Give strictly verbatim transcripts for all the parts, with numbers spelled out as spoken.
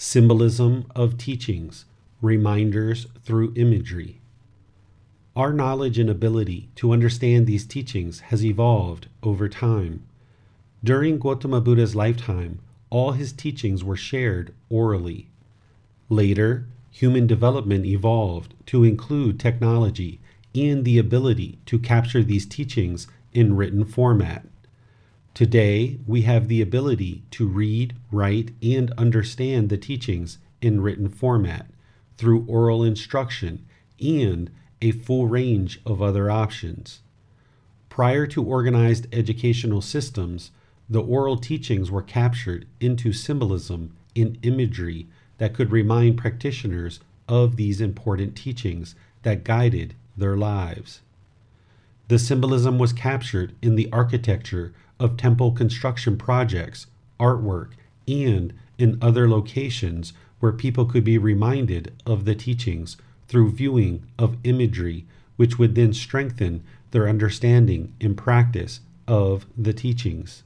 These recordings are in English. Symbolism of Teachings, Reminders Through Imagery. Our knowledge and ability to understand these teachings has evolved over time. During Gautama Buddha's lifetime, all his teachings were shared orally. Later, human development evolved to include technology and the ability to capture these teachings in written format. Today, we have the ability to read, write, and understand the teachings in written format through oral instruction and a full range of other options. Prior to organized educational systems, the oral teachings were captured into symbolism and imagery that could remind practitioners of these important teachings that guided their lives. The symbolism was captured in the architecture of temple construction projects, artwork, and in other locations where people could be reminded of the teachings through viewing of imagery, which would then strengthen their understanding and practice of the teachings.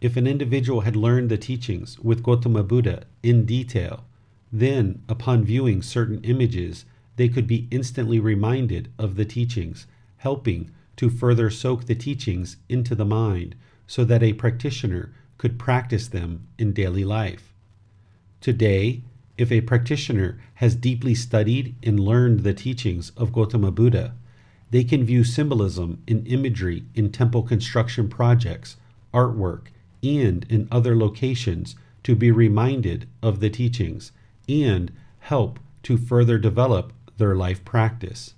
If an individual had learned the teachings with Gautama Buddha in detail, then upon viewing certain images, they could be instantly reminded of the teachings, helping to further soak the teachings into the mind so that a practitioner could practice them in daily life. Today, if a practitioner has deeply studied and learned the teachings of Gautama Buddha, they can view symbolism and imagery in temple construction projects, artwork, and in other locations to be reminded of the teachings and help to further develop their life practice.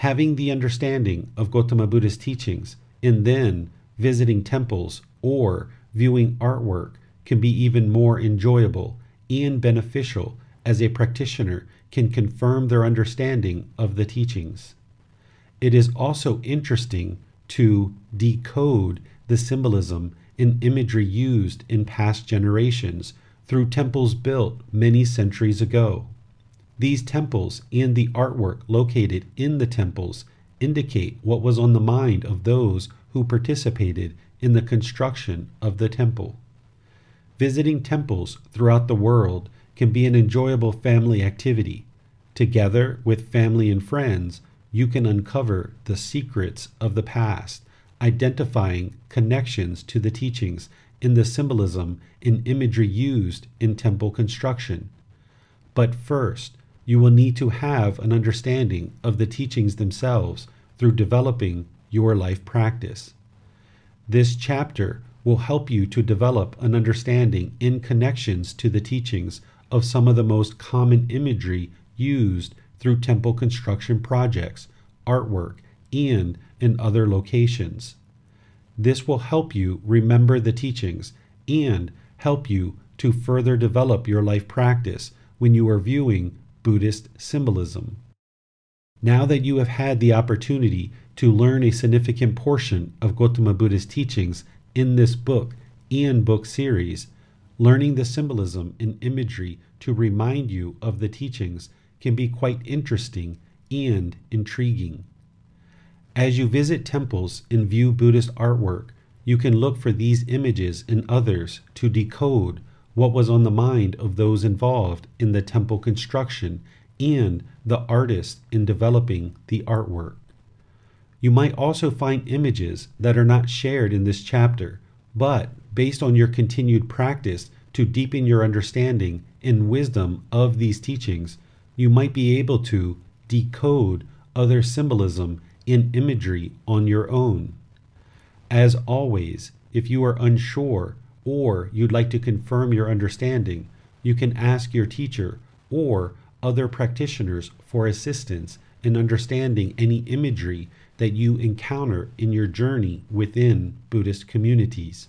Having the understanding of Gautama Buddha's teachings and then visiting temples or viewing artwork can be even more enjoyable and beneficial, as a practitioner can confirm their understanding of the teachings. It is also interesting to decode the symbolism and imagery used in past generations through temples built many centuries ago. These temples and the artwork located in the temples indicate what was on the mind of those who participated in the construction of the temple. Visiting temples throughout the world can be an enjoyable family activity. Together with family and friends, you can uncover the secrets of the past, identifying connections to the teachings in the symbolism and imagery used in temple construction. But first, you will need to have an understanding of the teachings themselves through developing your life practice. This chapter will help you to develop an understanding in connections to the teachings of some of the most common imagery used through temple construction projects, artwork, and in other locations. This will help you remember the teachings and help you to further develop your life practice when you are viewing Buddhist symbolism. Now that you have had the opportunity to learn a significant portion of Gautama Buddha's teachings in this book and book series, learning the symbolism and imagery to remind you of the teachings can be quite interesting and intriguing. As you visit temples and view Buddhist artwork, you can look for these images and others to decode what was on the mind of those involved in the temple construction and the artist in developing the artwork. You might also find images that are not shared in this chapter, but based on your continued practice to deepen your understanding and wisdom of these teachings, you might be able to decode other symbolism in imagery on your own. As always, if you are unsure or you'd like to confirm your understanding, you can ask your teacher or other practitioners for assistance in understanding any imagery that you encounter in your journey within Buddhist communities.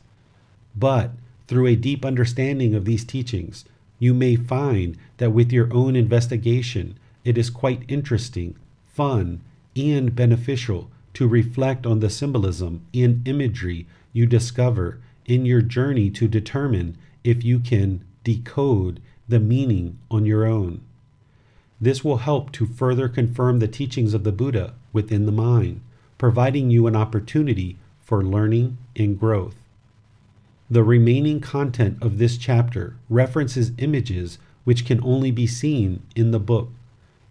But through a deep understanding of these teachings, you may find that with your own investigation, it is quite interesting, fun, and beneficial to reflect on the symbolism and imagery you discover in your journey to determine if you can decode the meaning on your own. This will help to further confirm the teachings of the Buddha within the mind, providing you an opportunity for learning and growth. The remaining content of this chapter references images which can only be seen in the book.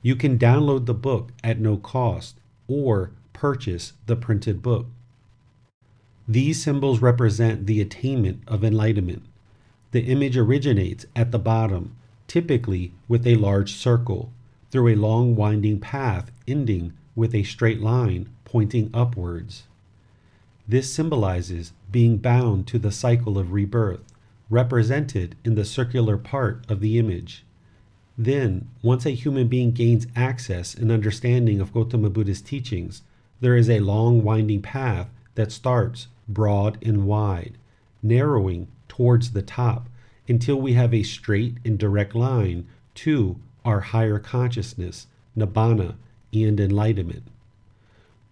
You can download the book at no cost or purchase the printed book. These symbols represent the attainment of enlightenment. The image originates at the bottom, typically with a large circle, through a long winding path ending with a straight line pointing upwards. This symbolizes being bound to the cycle of rebirth, represented in the circular part of the image. Then, once a human being gains access and understanding of Gautama Buddha's teachings, there is a long winding path that starts broad and wide, narrowing towards the top until we have a straight and direct line to our higher consciousness, nibbana, and enlightenment.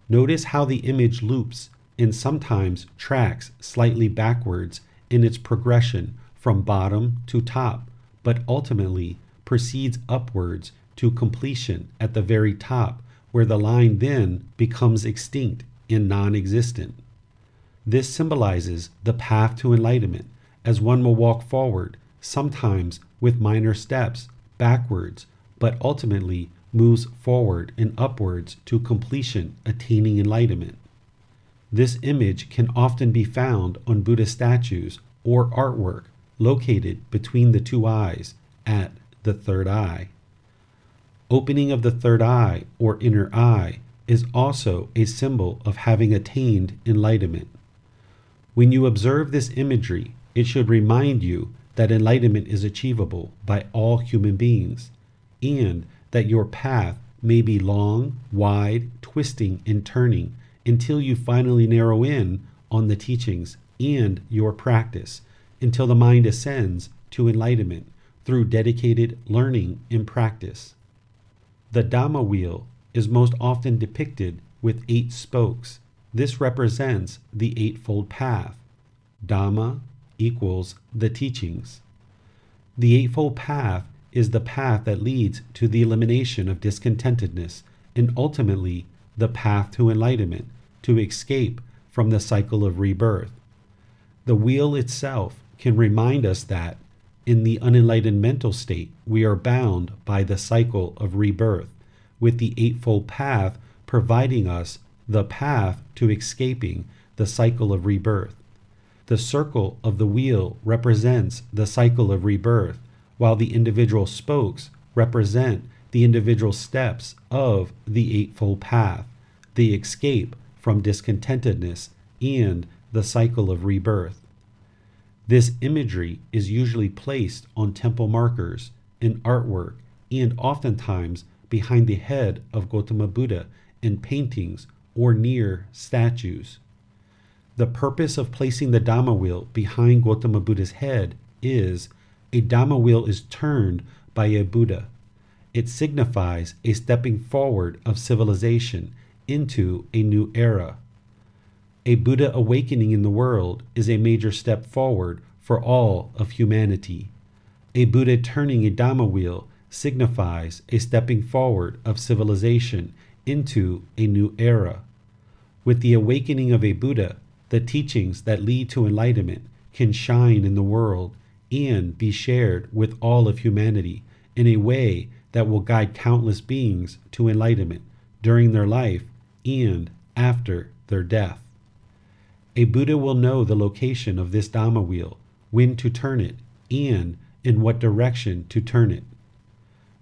Notice how the image loops and sometimes tracks slightly backwards in its progression from bottom to top, but ultimately proceeds upwards to completion at the very top, where the line then becomes extinct and non-existent. This symbolizes the path to enlightenment, as one will walk forward, sometimes with minor steps backwards, but ultimately moves forward and upwards to completion, attaining enlightenment. This image can often be found on Buddha statues or artwork located between the two eyes at the third eye. Opening of the third eye or inner eye is also a symbol of having attained enlightenment. When you observe this imagery, it should remind you that enlightenment is achievable by all human beings and that your path may be long, wide, twisting, and turning until you finally narrow in on the teachings and your practice, until the mind ascends to enlightenment through dedicated learning and practice. The Dhamma wheel is most often depicted with eight spokes. This represents the Eightfold Path. Dhamma equals the teachings. The Eightfold Path is the path that leads to the elimination of discontentedness and ultimately the path to enlightenment, to escape from the cycle of rebirth. The wheel itself can remind us that in the unenlightened mental state, we are bound by the cycle of rebirth, with the Eightfold Path providing us the path to escaping the cycle of rebirth. The circle of the wheel represents the cycle of rebirth, while the individual spokes represent the individual steps of the Eightfold Path, the escape from discontentedness, and the cycle of rebirth. This imagery is usually placed on temple markers, in artwork, and oftentimes behind the head of Gautama Buddha in paintings or near statues. The purpose of placing the Dhamma wheel behind Gautama Buddha's head is, a Dhamma wheel is turned by a Buddha. It signifies a stepping forward of civilization into a new era. A Buddha awakening in the world is a major step forward for all of humanity. A Buddha turning a Dhamma wheel signifies a stepping forward of civilization into a new era. With the awakening of a Buddha, the teachings that lead to enlightenment can shine in the world and be shared with all of humanity in a way that will guide countless beings to enlightenment during their life and after their death. A Buddha will know the location of this Dhamma wheel, when to turn it, and in what direction to turn it.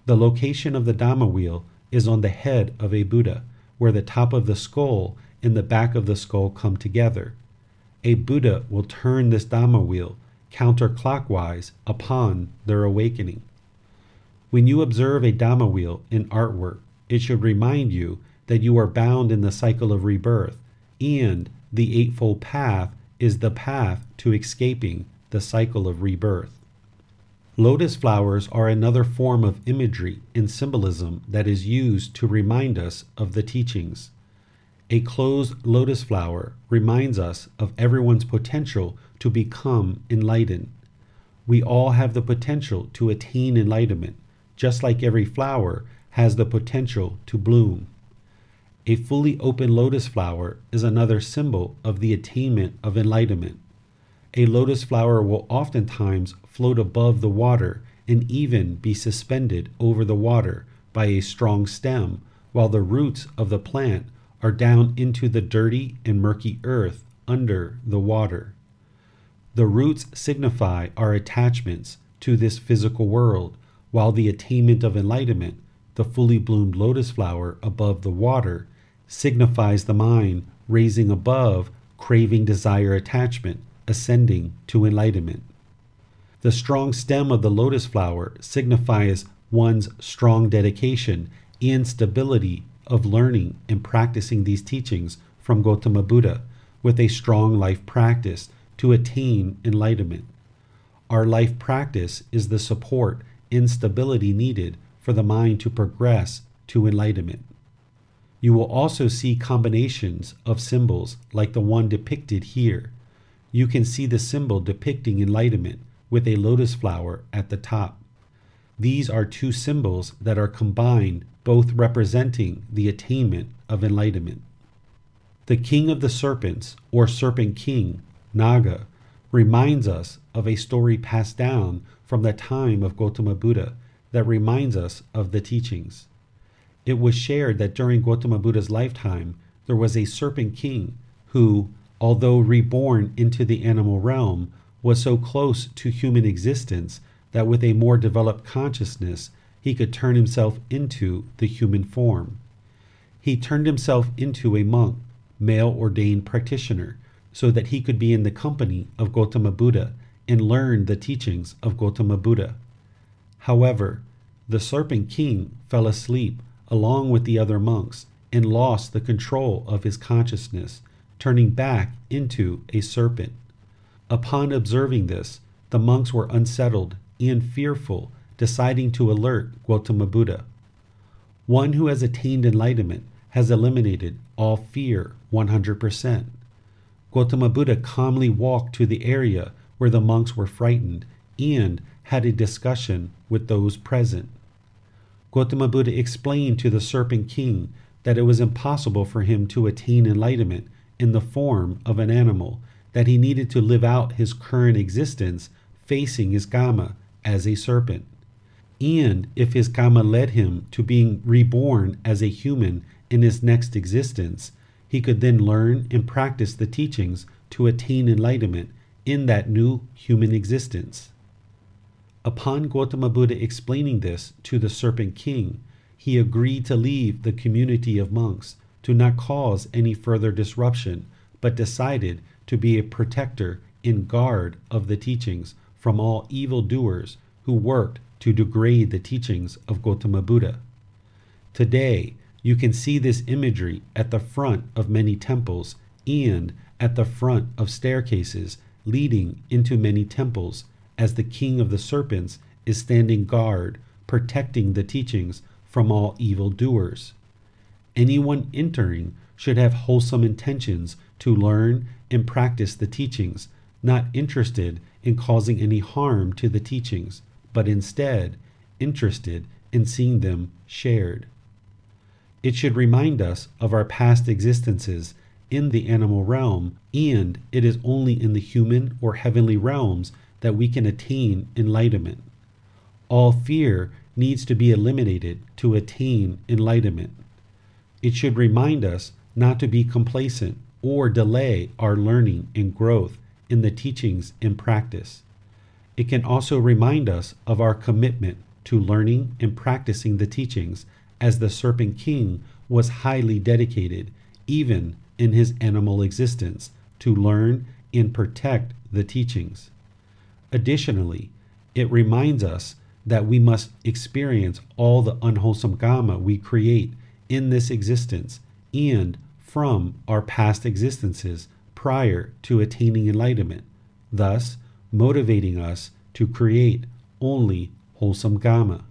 The location of the Dhamma wheel is on the head of a Buddha, where the top of the skull and the back of the skull come together. A Buddha will turn this Dhamma wheel counterclockwise upon their awakening. When you observe a Dhamma wheel in artwork, it should remind you that you are bound in the cycle of rebirth, and the Eightfold Path is the path to escaping the cycle of rebirth. Lotus flowers are another form of imagery and symbolism that is used to remind us of the teachings. A closed lotus flower reminds us of everyone's potential to become enlightened. We all have the potential to attain enlightenment, just like every flower has the potential to bloom. A fully open lotus flower is another symbol of the attainment of enlightenment. A lotus flower will oftentimes float above the water and even be suspended over the water by a strong stem, while the roots of the plant are down into the dirty and murky earth under the water. The roots signify our attachments to this physical world, while the attainment of enlightenment, the fully bloomed lotus flower above the water, signifies the mind raising above craving, desire, attachment, ascending to enlightenment. The strong stem of the lotus flower signifies one's strong dedication and stability of learning and practicing these teachings from Gautama Buddha with a strong life practice to attain enlightenment. Our life practice is the support and stability needed for the mind to progress to enlightenment. You will also see combinations of symbols like the one depicted here. You can see the symbol depicting enlightenment with a lotus flower at the top. These are two symbols that are combined, both representing the attainment of enlightenment. The king of the serpents, or serpent king, Naga, reminds us of a story passed down from the time of Gautama Buddha that reminds us of the teachings. It was shared that during Gautama Buddha's lifetime, there was a serpent king who, although reborn into the animal realm, was so close to human existence that with a more developed consciousness, he could turn himself into the human form. He turned himself into a monk, male ordained practitioner, so that he could be in the company of Gautama Buddha and learn the teachings of Gautama Buddha. However, the serpent king fell asleep along with the other monks and lost the control of his consciousness, turning back into a serpent. Upon observing this, the monks were unsettled and fearful, deciding to alert Gautama Buddha. One who has attained enlightenment has eliminated all fear one hundred percent. Gautama Buddha calmly walked to the area where the monks were frightened and had a discussion with those present. Gautama Buddha explained to the serpent king that it was impossible for him to attain enlightenment in the form of an animal, that he needed to live out his current existence facing his kamma as a serpent. And if his kamma led him to being reborn as a human in his next existence, he could then learn and practice the teachings to attain enlightenment in that new human existence. Upon Gautama Buddha explaining this to the serpent king, he agreed to leave the community of monks to not cause any further disruption, but decided to be a protector and guard of the teachings from all evildoers who worked to degrade the teachings of Gautama Buddha. Today, you can see this imagery at the front of many temples and at the front of staircases leading into many temples, as the king of the serpents is standing guard, protecting the teachings from all evildoers. Anyone entering should have wholesome intentions to learn and practice the teachings, not interested in causing any harm to the teachings, but instead interested in seeing them shared. It should remind us of our past existences in the animal realm, and it is only in the human or heavenly realms that we can attain enlightenment. All fear needs to be eliminated to attain enlightenment. It should remind us not to be complacent or delay our learning and growth in the teachings and practice. It can also remind us of our commitment to learning and practicing the teachings as the serpent king was highly dedicated, even in his animal existence, to learn and protect the teachings. Additionally, it reminds us that we must experience all the unwholesome kamma we create in this existence and from our past existences prior to attaining enlightenment, thus motivating us to create only wholesome kamma.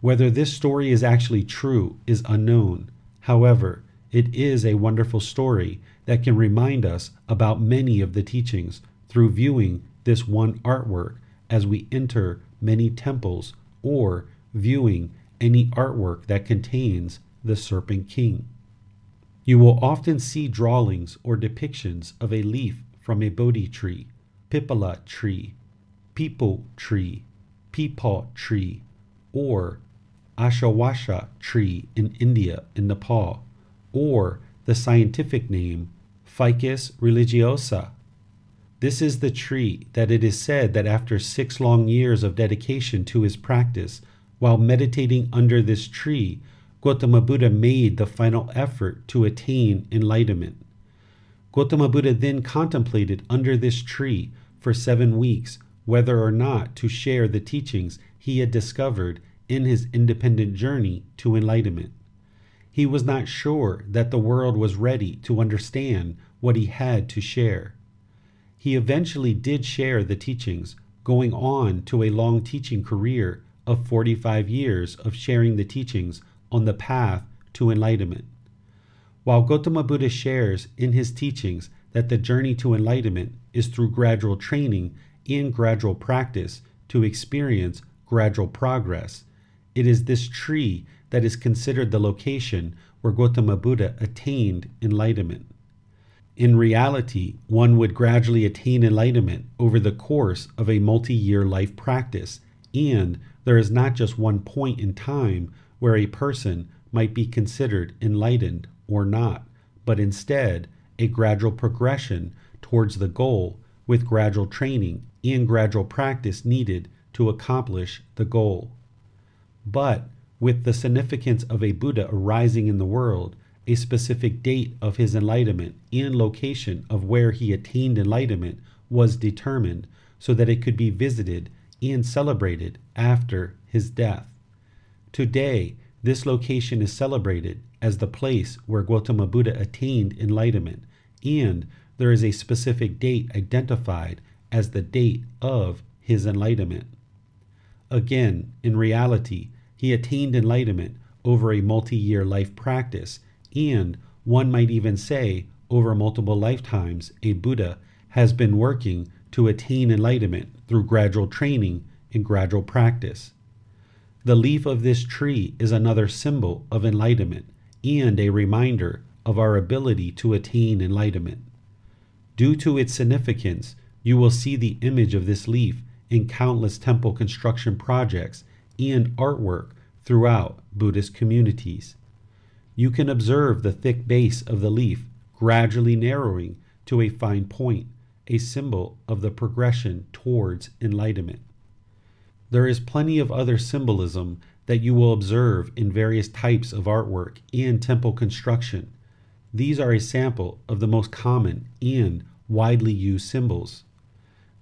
Whether this story is actually true is unknown. However, it is a wonderful story that can remind us about many of the teachings through viewing this one artwork as we enter many temples or viewing any artwork that contains the serpent king. You will often see drawings or depictions of a leaf from a bodhi tree, pipala tree, people tree, people tree, or ashawasha tree in India and Nepal, or the scientific name ficus religiosa. This is the tree that it is said that after six long years of dedication to his practice, while meditating under this tree, Gautama Buddha made the final effort to attain enlightenment. Gautama Buddha then contemplated under this tree for seven weeks whether or not to share the teachings he had discovered in his independent journey to enlightenment. He was not sure that the world was ready to understand what he had to share. He eventually did share the teachings, going on to a long teaching career of forty-five years of sharing the teachings on the path to enlightenment. While Gautama Buddha shares in his teachings that the journey to enlightenment is through gradual training and gradual practice to experience gradual progress, it is this tree that is considered the location where Gautama Buddha attained enlightenment. In reality, one would gradually attain enlightenment over the course of a multi-year life practice, and there is not just one point in time where a person might be considered enlightened or not, but instead a gradual progression towards the goal with gradual training and gradual practice needed to accomplish the goal. But with the significance of a Buddha arising in the world, a specific date of his enlightenment and location of where he attained enlightenment was determined so that it could be visited and celebrated after his death. Today, this location is celebrated as the place where Gautama Buddha attained enlightenment, and there is a specific date identified as the date of his enlightenment. Again, in reality, he attained enlightenment over a multi-year life practice, and one might even say over multiple lifetimes a Buddha has been working to attain enlightenment through gradual training and gradual practice. The leaf of this tree is another symbol of enlightenment and a reminder of our ability to attain enlightenment. Due to its significance, you will see the image of this leaf in countless temple construction projects and artwork throughout Buddhist communities. You can observe the thick base of the leaf gradually narrowing to a fine point, a symbol of the progression towards enlightenment. There is plenty of other symbolism that you will observe in various types of artwork and temple construction. These are a sample of the most common and widely used symbols.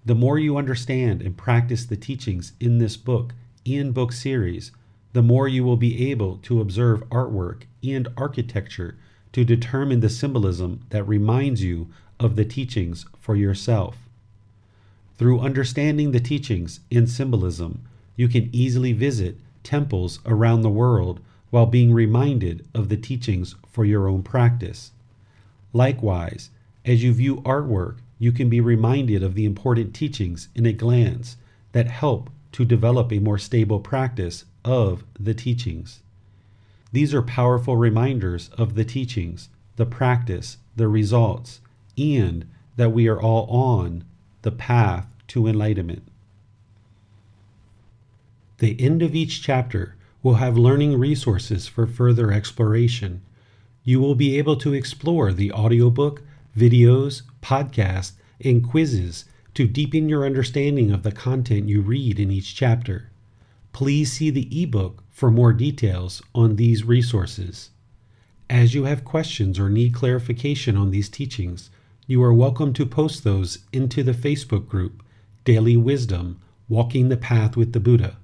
The more you understand and practice the teachings in this book, in book series, the more you will be able to observe artwork and architecture to determine the symbolism that reminds you of the teachings for yourself. Through understanding the teachings and symbolism, you can easily visit temples around the world while being reminded of the teachings for your own practice. Likewise, as you view artwork, you can be reminded of the important teachings in a glance that help to develop a more stable practice of the teachings. These are powerful reminders of the teachings, the practice, the results, and that we are all on the path to enlightenment. The end of each chapter will have learning resources for further exploration. You will be able to explore the audiobook, videos, podcasts, and quizzes to deepen your understanding of the content you read in each chapter. Please see the ebook for more details on these resources. As you have questions or need clarification on these teachings, you are welcome to post those into the Facebook group, Daily Wisdom, Walking the Path with the Buddha,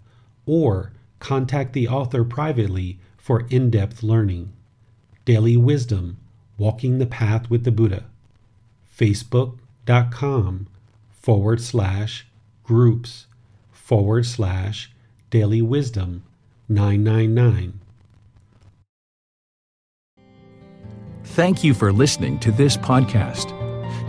or contact the author privately for in-depth learning. Daily Wisdom, Walking the Path with the Buddha, facebook.com forward slash groups forward slash Daily Wisdom nine nine nine. Thank you for listening to this podcast.